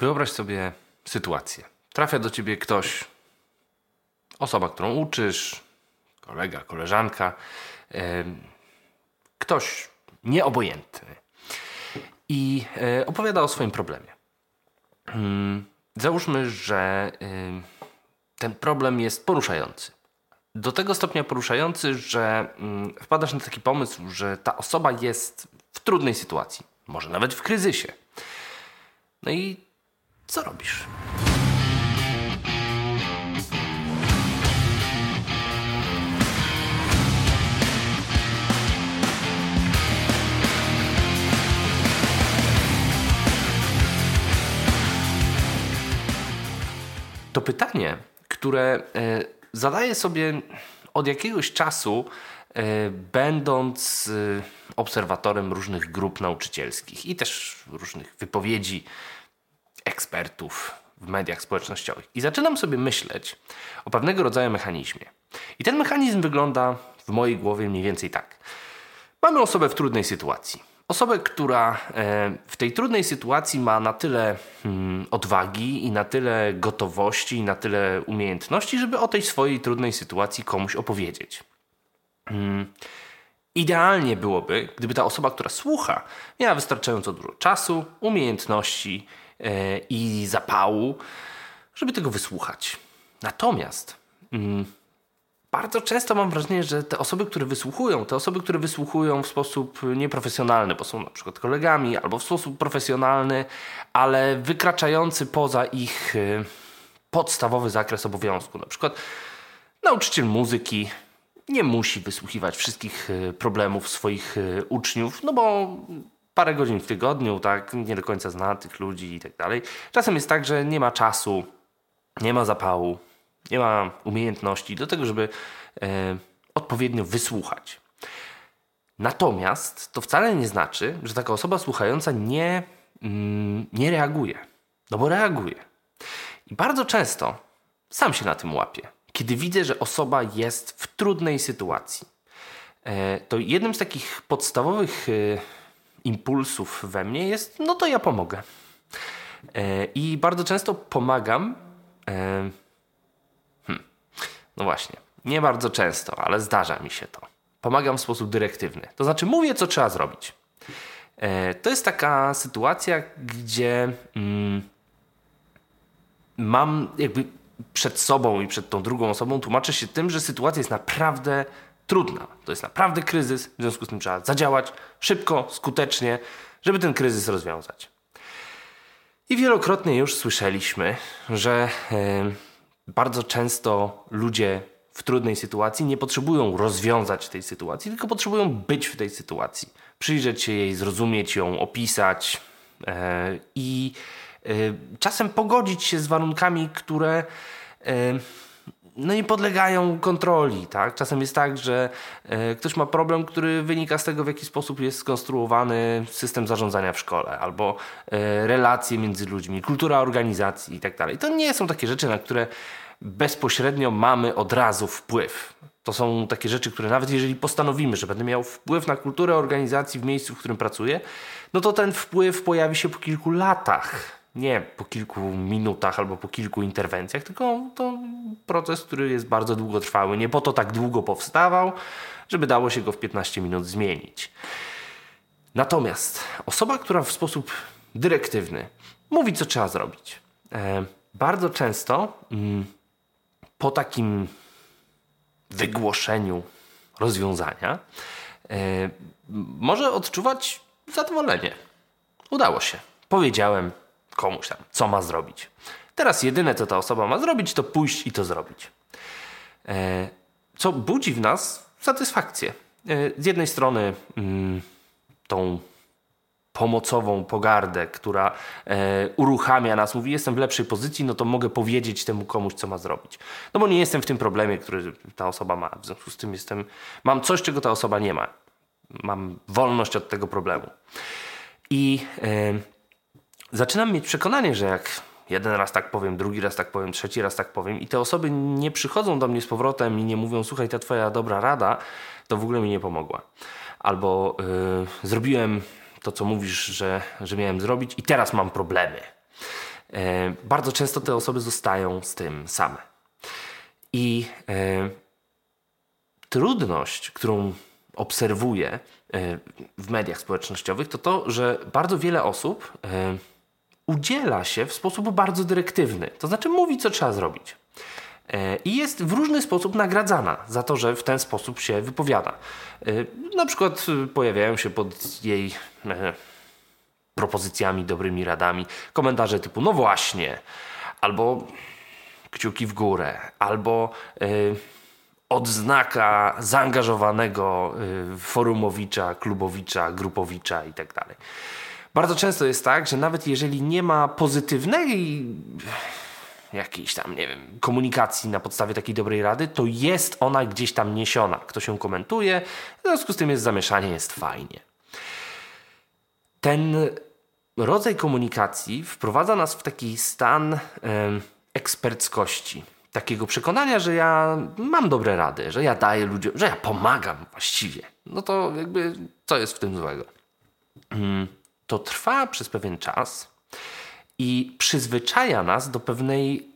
Wyobraź sobie sytuację. Trafia do ciebie ktoś, osoba, którą uczysz, kolega, koleżanka, ktoś nieobojętny i opowiada o swoim problemie. Załóżmy, że ten problem jest poruszający. Do tego stopnia poruszający, że wpadasz na taki pomysł, że ta osoba jest w trudnej sytuacji, może nawet w kryzysie. No i co robisz? To pytanie, które zadaję sobie od jakiegoś czasu, będąc obserwatorem różnych grup nauczycielskich i też różnych wypowiedzi ekspertów w mediach społecznościowych. I zaczynam sobie myśleć o pewnego rodzaju mechanizmie. I ten mechanizm wygląda w mojej głowie mniej więcej tak. Mamy osobę w trudnej sytuacji. Osobę, która w tej trudnej sytuacji ma na tyle odwagi i na tyle gotowości i na tyle umiejętności, żeby o tej swojej trudnej sytuacji komuś opowiedzieć. Idealnie byłoby, gdyby ta osoba, która słucha, miała wystarczająco dużo czasu, umiejętności i zapału, żeby tego wysłuchać. Natomiast bardzo często mam wrażenie, że te osoby, które wysłuchują w sposób nieprofesjonalny, bo są na przykład kolegami albo w sposób profesjonalny, ale wykraczający poza ich podstawowy zakres obowiązku. Na przykład nauczyciel muzyki nie musi wysłuchiwać wszystkich problemów swoich uczniów, no bo parę godzin w tygodniu, tak, nie do końca zna tych ludzi i tak dalej. Czasem jest tak, że nie ma czasu, nie ma zapału, nie ma umiejętności do tego, żeby odpowiednio wysłuchać. Natomiast to wcale nie znaczy, że taka osoba słuchająca nie reaguje. No bo reaguje. I bardzo często sam się na tym łapię. Kiedy widzę, że osoba jest w trudnej sytuacji, to jednym z takich podstawowych impulsów we mnie jest, no to ja pomogę. I bardzo często pomagam. No właśnie, nie bardzo często, ale zdarza mi się to. Pomagam w sposób dyrektywny. To znaczy mówię, co trzeba zrobić. To jest taka sytuacja, gdzie mam jakby przed sobą i przed tą drugą osobą tłumaczę się tym, że sytuacja jest naprawdę trudna. To jest naprawdę kryzys, w związku z tym trzeba zadziałać szybko, skutecznie, żeby ten kryzys rozwiązać. I wielokrotnie już słyszeliśmy, że bardzo często ludzie w trudnej sytuacji nie potrzebują rozwiązać tej sytuacji, tylko potrzebują być w tej sytuacji. Przyjrzeć się jej, zrozumieć ją, opisać i czasem pogodzić się z warunkami, które nie podlegają kontroli. Tak? Czasem jest tak, że ktoś ma problem, który wynika z tego, w jaki sposób jest skonstruowany system zarządzania w szkole, albo relacje między ludźmi, kultura organizacji i tak dalej. To nie są takie rzeczy, na które bezpośrednio mamy od razu wpływ. To są takie rzeczy, które nawet jeżeli postanowimy, że będę miał wpływ na kulturę organizacji w miejscu, w którym pracuję, no to ten wpływ pojawi się po kilku latach. Nie po kilku minutach albo po kilku interwencjach, tylko to proces, który jest bardzo długotrwały. Nie po to tak długo powstawał, żeby dało się go w 15 minut zmienić. Natomiast osoba, która w sposób dyrektywny mówi, co trzeba zrobić, bardzo często po takim wygłoszeniu rozwiązania może odczuwać zadowolenie. Udało się. Powiedziałem komuś tam, co ma zrobić. Teraz jedyne, co ta osoba ma zrobić, to pójść i to zrobić. Co budzi w nas satysfakcję. Z jednej strony tą pomocową pogardę, która uruchamia nas, mówi, jestem w lepszej pozycji, no to mogę powiedzieć temu komuś, co ma zrobić. No bo nie jestem w tym problemie, który ta osoba ma. W związku z tym mam coś, czego ta osoba nie ma. Mam wolność od tego problemu. I zaczynam mieć przekonanie, że jak jeden raz tak powiem, drugi raz tak powiem, trzeci raz tak powiem i te osoby nie przychodzą do mnie z powrotem i nie mówią, słuchaj, ta twoja dobra rada to w ogóle mi nie pomogła. Albo zrobiłem to, co mówisz, że miałem zrobić i teraz mam problemy. Bardzo często te osoby zostają z tym same. I trudność, którą obserwuję w mediach społecznościowych, to to, że bardzo wiele osób udziela się w sposób bardzo dyrektywny. To znaczy mówi, co trzeba zrobić. I jest w różny sposób nagradzana za to, że w ten sposób się wypowiada. Na przykład pojawiają się pod jej propozycjami, dobrymi radami komentarze typu no właśnie, albo kciuki w górę, albo odznaka zaangażowanego forumowicza, klubowicza, grupowicza itd. Bardzo często jest tak, że nawet jeżeli nie ma pozytywnej jakiejś tam, nie wiem, komunikacji na podstawie takiej dobrej rady, to jest ona gdzieś tam niesiona. Ktoś ją komentuje, w związku z tym jest zamieszanie, jest fajnie. Ten rodzaj komunikacji wprowadza nas w taki stan eksperckości. Takiego przekonania, że ja mam dobre rady, że ja daję ludziom, że ja pomagam właściwie. No to jakby co jest w tym złego? To trwa przez pewien czas i przyzwyczaja nas do pewnej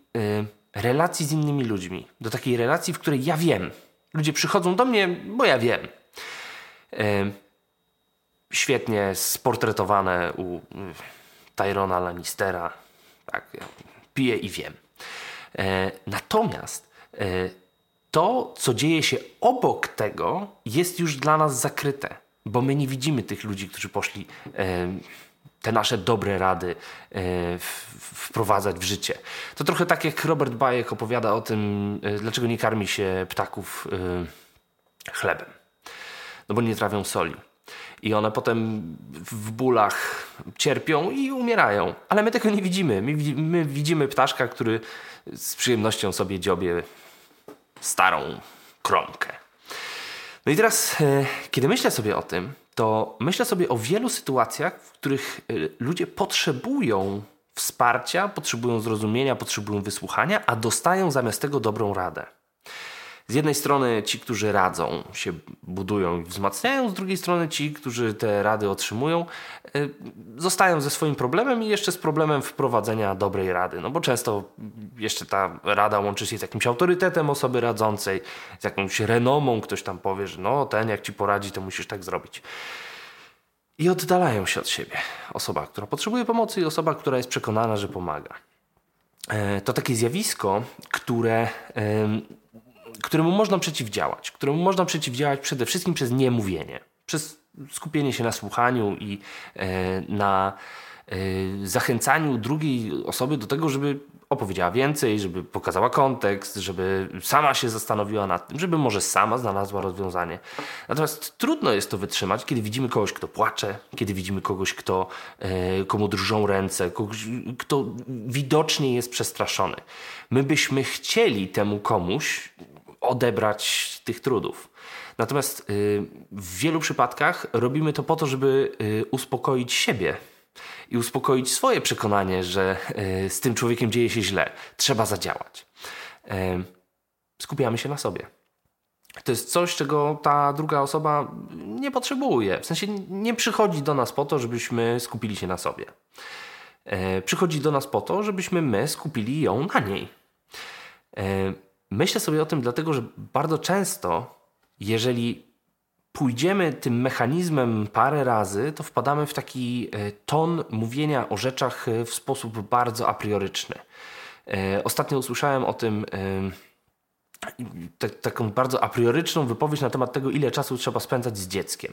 relacji z innymi ludźmi. Do takiej relacji, w której ja wiem. Ludzie przychodzą do mnie, bo ja wiem. Świetnie sportretowane u Tyrona Lannistera. Tak, ja piję i wiem. Natomiast to, co dzieje się obok tego, jest już dla nas zakryte, bo my nie widzimy tych ludzi, którzy poszli te nasze dobre rady wprowadzać w życie. To trochę tak, jak Robert Bajek opowiada o tym, dlaczego nie karmi się ptaków chlebem. No bo nie trawią soli. I one potem w bólach cierpią i umierają. Ale my tego nie widzimy. My widzimy ptaszka, który z przyjemnością sobie dziobie starą kromkę. No i teraz, kiedy myślę sobie o tym, to myślę sobie o wielu sytuacjach, w których ludzie potrzebują wsparcia, potrzebują zrozumienia, potrzebują wysłuchania, a dostają zamiast tego dobrą radę. Z jednej strony ci, którzy radzą, się budują i wzmacniają, z drugiej strony ci, którzy te rady otrzymują, zostają ze swoim problemem i jeszcze z problemem wprowadzenia dobrej rady. No bo często jeszcze ta rada łączy się z jakimś autorytetem osoby radzącej, z jakąś renomą. Ktoś tam powie, że no ten jak ci poradzi, to musisz tak zrobić. I oddalają się od siebie. Osoba, która potrzebuje pomocy i osoba, która jest przekonana, że pomaga. To takie zjawisko, któremu można przeciwdziałać. Któremu można przeciwdziałać przede wszystkim przez niemówienie. Przez skupienie się na słuchaniu i na zachęcaniu drugiej osoby do tego, żeby opowiedziała więcej, żeby pokazała kontekst, żeby sama się zastanowiła nad tym, żeby może sama znalazła rozwiązanie. Natomiast trudno jest to wytrzymać, kiedy widzimy kogoś, kto płacze, kiedy widzimy kogoś, komu drżą ręce, kogoś, kto widocznie jest przestraszony. My byśmy chcieli temu komuś odebrać tych trudów. Natomiast w wielu przypadkach robimy to po to, żeby uspokoić siebie i uspokoić swoje przekonanie, że z tym człowiekiem dzieje się źle. Trzeba zadziałać. Skupiamy się na sobie. To jest coś, czego ta druga osoba nie potrzebuje. W sensie nie przychodzi do nas po to, żebyśmy skupili się na sobie. Przychodzi do nas po to, żebyśmy my skupili ją na niej. Myślę sobie o tym dlatego, że bardzo często, jeżeli pójdziemy tym mechanizmem parę razy, to wpadamy w taki ton mówienia o rzeczach w sposób bardzo aprioryczny. Ostatnio usłyszałem o tym taką bardzo aprioryczną wypowiedź na temat tego, ile czasu trzeba spędzać z dzieckiem.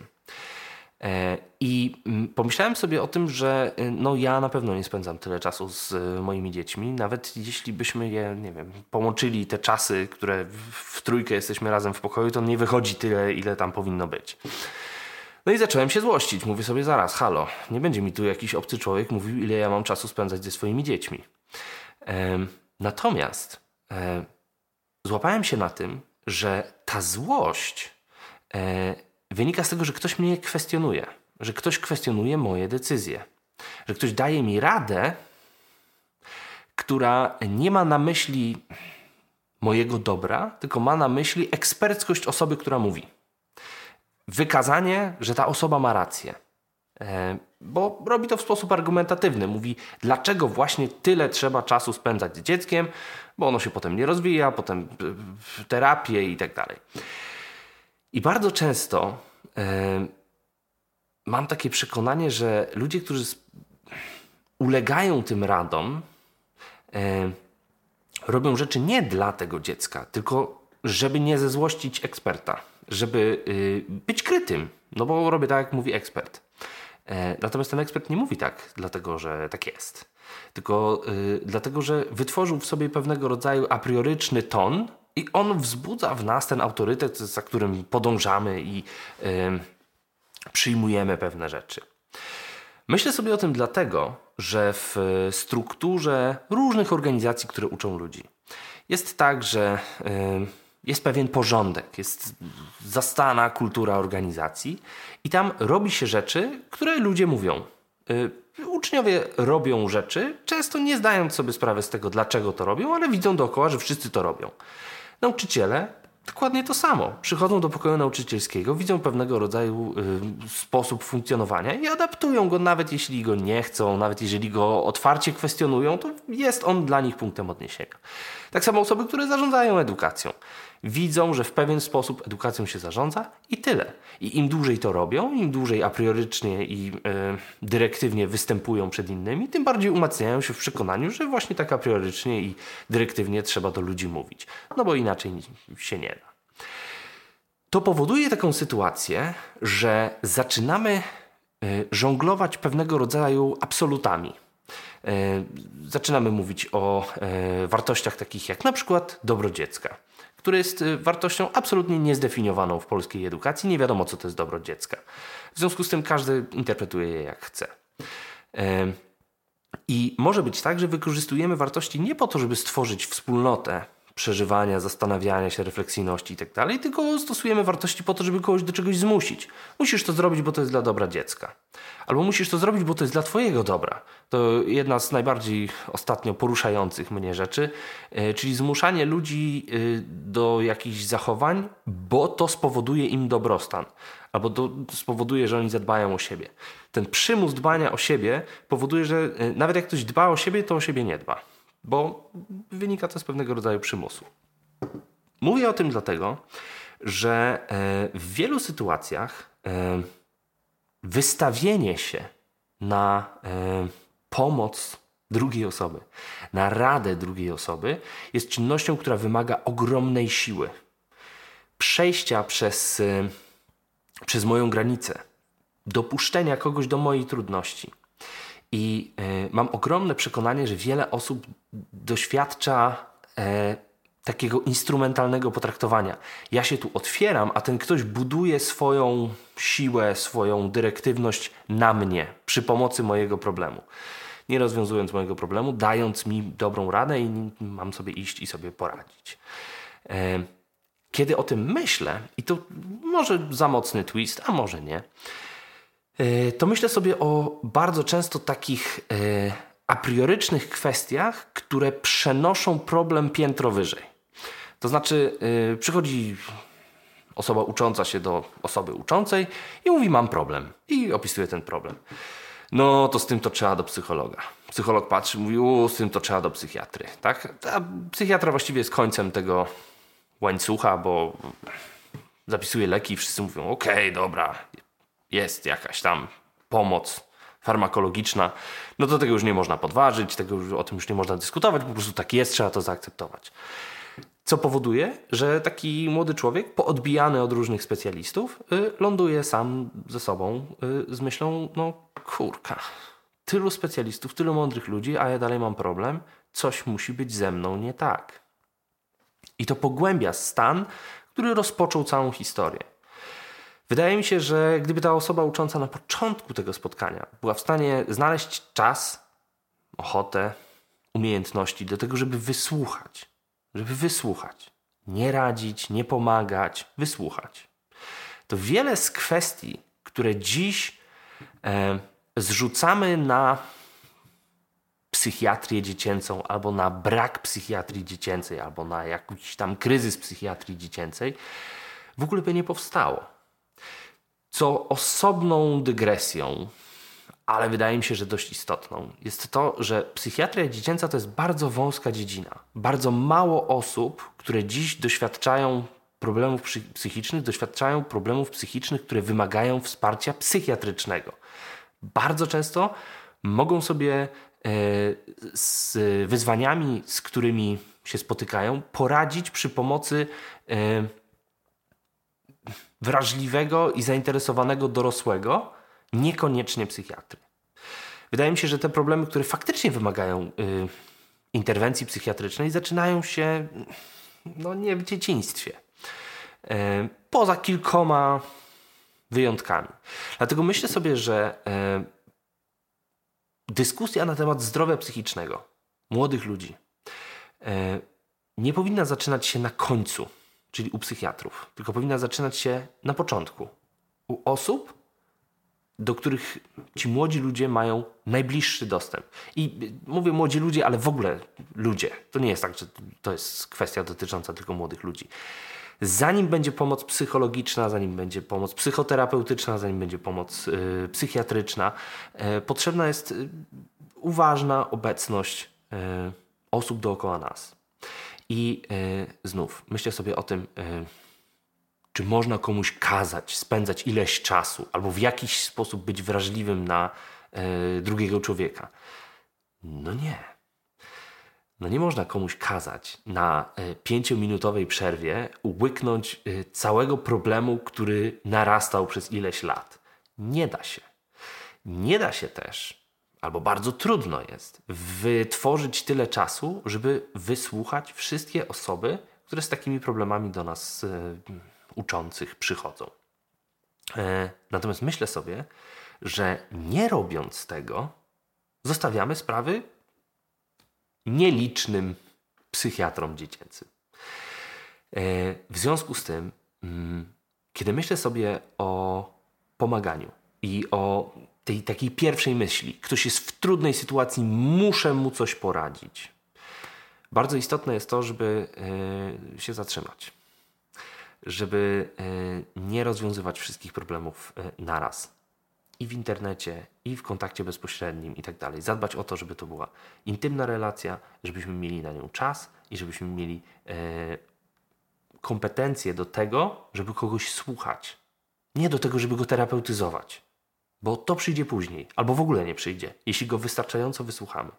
I pomyślałem sobie o tym, że no ja na pewno nie spędzam tyle czasu z moimi dziećmi, nawet jeśli byśmy je, nie wiem, połączyli te czasy, które w trójkę jesteśmy razem w pokoju, to nie wychodzi tyle, ile tam powinno być. No i zacząłem się złościć. Mówię sobie zaraz, halo, nie będzie mi tu jakiś obcy człowiek mówił, ile ja mam czasu spędzać ze swoimi dziećmi. Natomiast złapałem się na tym, że ta złość wynika z tego, że ktoś mnie kwestionuje. Że ktoś kwestionuje moje decyzje. Że ktoś daje mi radę, która nie ma na myśli mojego dobra, tylko ma na myśli eksperckość osoby, która mówi. Wykazanie, że ta osoba ma rację. bo robi to w sposób argumentatywny. Mówi, dlaczego właśnie tyle trzeba czasu spędzać z dzieckiem, bo ono się potem nie rozwija, potem w terapię i tak dalej. I bardzo często mam takie przekonanie, że ludzie, którzy ulegają tym radom, robią rzeczy nie dla tego dziecka, tylko żeby nie zezłościć eksperta, żeby być krytym, no bo robię tak, jak mówi ekspert. Natomiast ten ekspert nie mówi tak, dlatego że tak jest, tylko dlatego, że wytworzył w sobie pewnego rodzaju aprioryczny ton i on wzbudza w nas ten autorytet, za którym podążamy i przyjmujemy pewne rzeczy. Myślę sobie o tym dlatego, że w strukturze różnych organizacji, które uczą ludzi, jest tak, że jest pewien porządek, jest zastana kultura organizacji i tam robi się rzeczy, które ludzie mówią. Uczniowie robią rzeczy, często nie zdając sobie sprawy z tego, dlaczego to robią, ale widzą dookoła, że wszyscy to robią. Nauczyciele dokładnie to samo. Przychodzą do pokoju nauczycielskiego, widzą pewnego rodzaju sposób funkcjonowania i adaptują go, nawet jeśli go nie chcą, nawet jeżeli go otwarcie kwestionują, to jest on dla nich punktem odniesienia. Tak samo osoby, które zarządzają edukacją. Widzą, że w pewien sposób edukacją się zarządza i tyle. I im dłużej to robią, im dłużej apriorycznie i dyrektywnie występują przed innymi, tym bardziej umacniają się w przekonaniu, że właśnie tak apriorycznie i dyrektywnie trzeba do ludzi mówić. No bo inaczej się nie da. To powoduje taką sytuację, że zaczynamy żonglować pewnego rodzaju absolutami. Zaczynamy mówić o wartościach takich jak na przykład dobro dziecka, które jest wartością absolutnie niezdefiniowaną w polskiej edukacji. Nie wiadomo, co to jest dobro dziecka. W związku z tym każdy interpretuje je jak chce. I może być tak, że wykorzystujemy wartości nie po to, żeby stworzyć wspólnotę przeżywania, zastanawiania się, refleksyjności itd., tylko stosujemy wartości po to, żeby kogoś do czegoś zmusić. Musisz to zrobić, bo to jest dla dobra dziecka. Albo musisz to zrobić, bo to jest dla twojego dobra. To jedna z najbardziej ostatnio poruszających mnie rzeczy, czyli zmuszanie ludzi do jakichś zachowań, bo to spowoduje im dobrostan. Albo spowoduje, że oni zadbają o siebie. Ten przymus dbania o siebie powoduje, że nawet jak ktoś dba o siebie, to o siebie nie dba. Bo wynika to z pewnego rodzaju przymusu. Mówię o tym dlatego, że w wielu sytuacjach wystawienie się na pomoc drugiej osoby, na radę drugiej osoby jest czynnością, która wymaga ogromnej siły. Przejścia przez moją granicę, dopuszczenia kogoś do mojej trudności. I mam ogromne przekonanie, że wiele osób doświadcza takiego instrumentalnego potraktowania. Ja się tu otwieram, a ten ktoś buduje swoją siłę, swoją dyrektywność na mnie przy pomocy mojego problemu. Nie rozwiązując mojego problemu, dając mi dobrą radę i mam sobie iść i sobie poradzić. Kiedy o tym myślę, i to może za mocny twist, a może nie, to myślę sobie o bardzo często takich apriorycznych kwestiach, które przenoszą problem piętro wyżej. To znaczy przychodzi osoba ucząca się do osoby uczącej i mówi mam problem i opisuje ten problem. No to z tym to trzeba do psychologa. Psycholog patrzy i mówi z tym to trzeba do psychiatry. Tak? A psychiatra właściwie jest końcem tego łańcucha, bo zapisuje leki i wszyscy mówią okej, dobra, jest jakaś tam pomoc farmakologiczna, no to tego już nie można podważyć, o tym już nie można dyskutować, po prostu tak jest, trzeba to zaakceptować. Co powoduje, że taki młody człowiek, poodbijany od różnych specjalistów, ląduje sam ze sobą z myślą, no kurka, tylu specjalistów, tylu mądrych ludzi, a ja dalej mam problem, coś musi być ze mną nie tak. I to pogłębia stan, który rozpoczął całą historię. Wydaje mi się, że gdyby ta osoba ucząca na początku tego spotkania była w stanie znaleźć czas, ochotę, umiejętności do tego, żeby wysłuchać. Nie radzić, nie pomagać, wysłuchać. To wiele z kwestii, które dziś zrzucamy na psychiatrię dziecięcą albo na brak psychiatrii dziecięcej albo na jakiś tam kryzys psychiatrii dziecięcej, w ogóle by nie powstało. Co osobną dygresją, ale wydaje mi się, że dość istotną, jest to, że psychiatria dziecięca to jest bardzo wąska dziedzina. Bardzo mało osób, które dziś doświadczają problemów psychicznych, doświadczają problemów psychicznych, które wymagają wsparcia psychiatrycznego. Bardzo często mogą sobie z wyzwaniami, z którymi się spotykają, poradzić przy pomocy wrażliwego i zainteresowanego dorosłego, niekoniecznie psychiatry. Wydaje mi się, że te problemy, które faktycznie wymagają interwencji psychiatrycznej, zaczynają się nie w dzieciństwie. Poza kilkoma wyjątkami. Dlatego myślę sobie, że dyskusja na temat zdrowia psychicznego młodych ludzi nie powinna zaczynać się na końcu, czyli u psychiatrów, tylko powinna zaczynać się na początku. U osób, do których ci młodzi ludzie mają najbliższy dostęp. I mówię młodzi ludzie, ale w ogóle ludzie. To nie jest tak, że to jest kwestia dotycząca tylko młodych ludzi. Zanim będzie pomoc psychologiczna, zanim będzie pomoc psychoterapeutyczna, zanim będzie pomoc psychiatryczna, potrzebna jest uważna obecność osób dookoła nas. I znów myślę sobie o tym, czy można komuś kazać spędzać ileś czasu albo w jakiś sposób być wrażliwym na drugiego człowieka. No nie. Nie można komuś kazać na 5-minutowej przerwie łyknąć całego problemu, który narastał przez ileś lat. Nie da się. Nie da się też, albo bardzo trudno jest, wytworzyć tyle czasu, żeby wysłuchać wszystkie osoby, które z takimi problemami do nas uczących przychodzą. Natomiast myślę sobie, że nie robiąc tego, zostawiamy sprawy nielicznym psychiatrom dziecięcym. W związku z tym, kiedy myślę sobie o pomaganiu i o tej takiej pierwszej myśli, ktoś jest w trudnej sytuacji, muszę mu coś poradzić. Bardzo istotne jest to, żeby się zatrzymać. Żeby nie rozwiązywać wszystkich problemów naraz. I w internecie, i w kontakcie bezpośrednim, i tak dalej. Zadbać o to, żeby to była intymna relacja, żebyśmy mieli na nią czas i żebyśmy mieli kompetencje do tego, żeby kogoś słuchać. Nie do tego, żeby go terapeutyzować, bo to przyjdzie później, albo w ogóle nie przyjdzie, jeśli go wystarczająco wysłuchamy.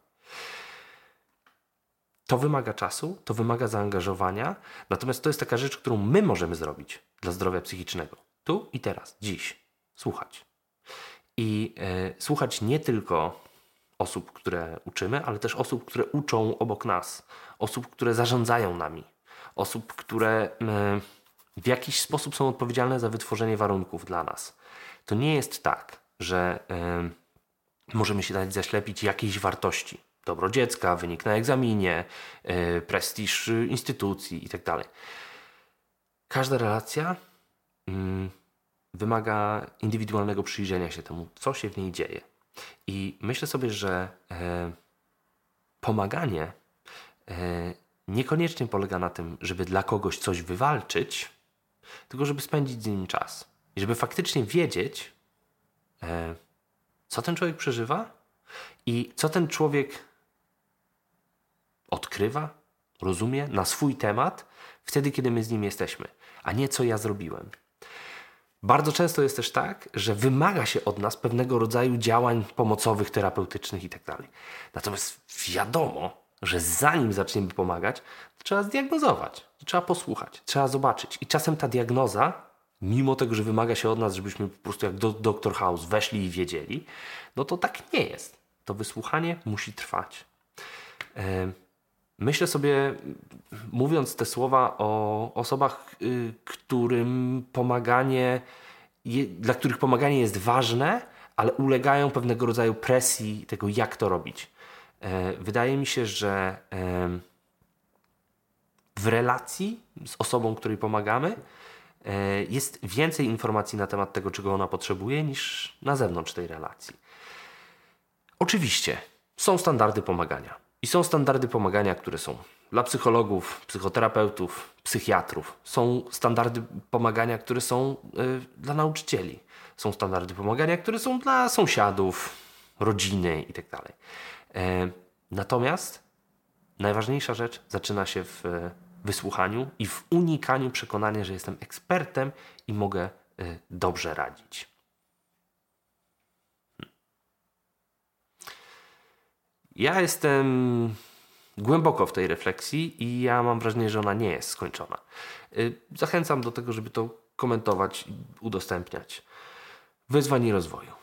To wymaga czasu, to wymaga zaangażowania, natomiast to jest taka rzecz, którą my możemy zrobić dla zdrowia psychicznego. Tu i teraz, dziś. Słuchać. I słuchać nie tylko osób, które uczymy, ale też osób, które uczą obok nas, osób, które zarządzają nami, osób, które w jakiś sposób są odpowiedzialne za wytworzenie warunków dla nas. To nie jest tak, że możemy się dać zaślepić jakiejś wartości. Dobro dziecka, wynik na egzaminie, prestiż instytucji itd. Każda relacja wymaga indywidualnego przyjrzenia się temu, co się w niej dzieje. I myślę sobie, że pomaganie niekoniecznie polega na tym, żeby dla kogoś coś wywalczyć, tylko żeby spędzić z nim czas. I żeby faktycznie wiedzieć, co ten człowiek przeżywa i co ten człowiek odkrywa, rozumie na swój temat wtedy, kiedy my z nim jesteśmy, a nie co ja zrobiłem. Bardzo często jest też tak, że wymaga się od nas pewnego rodzaju działań pomocowych, terapeutycznych itd. Natomiast wiadomo, że zanim zaczniemy pomagać, trzeba zdiagnozować, trzeba posłuchać, trzeba zobaczyć. I czasem ta diagnoza, mimo tego, że wymaga się od nas, żebyśmy po prostu jak Dr. House weszli i wiedzieli, to tak nie jest. To wysłuchanie musi trwać. Myślę sobie, mówiąc te słowa o osobach, dla których pomaganie jest ważne, ale ulegają pewnego rodzaju presji tego, jak to robić. Wydaje mi się, że w relacji z osobą, której pomagamy, jest więcej informacji na temat tego, czego ona potrzebuje, niż na zewnątrz tej relacji. Oczywiście są standardy pomagania. I są standardy pomagania, które są dla psychologów, psychoterapeutów, psychiatrów. Są standardy pomagania, które są dla nauczycieli. Są standardy pomagania, które są dla sąsiadów, rodziny i tak dalej. Natomiast najważniejsza rzecz zaczyna się w wysłuchaniu i w unikaniu przekonania, że jestem ekspertem i mogę dobrze radzić. Ja jestem głęboko w tej refleksji i ja mam wrażenie, że ona nie jest skończona. Zachęcam do tego, żeby to komentować i udostępniać. Wyzwań i rozwoju.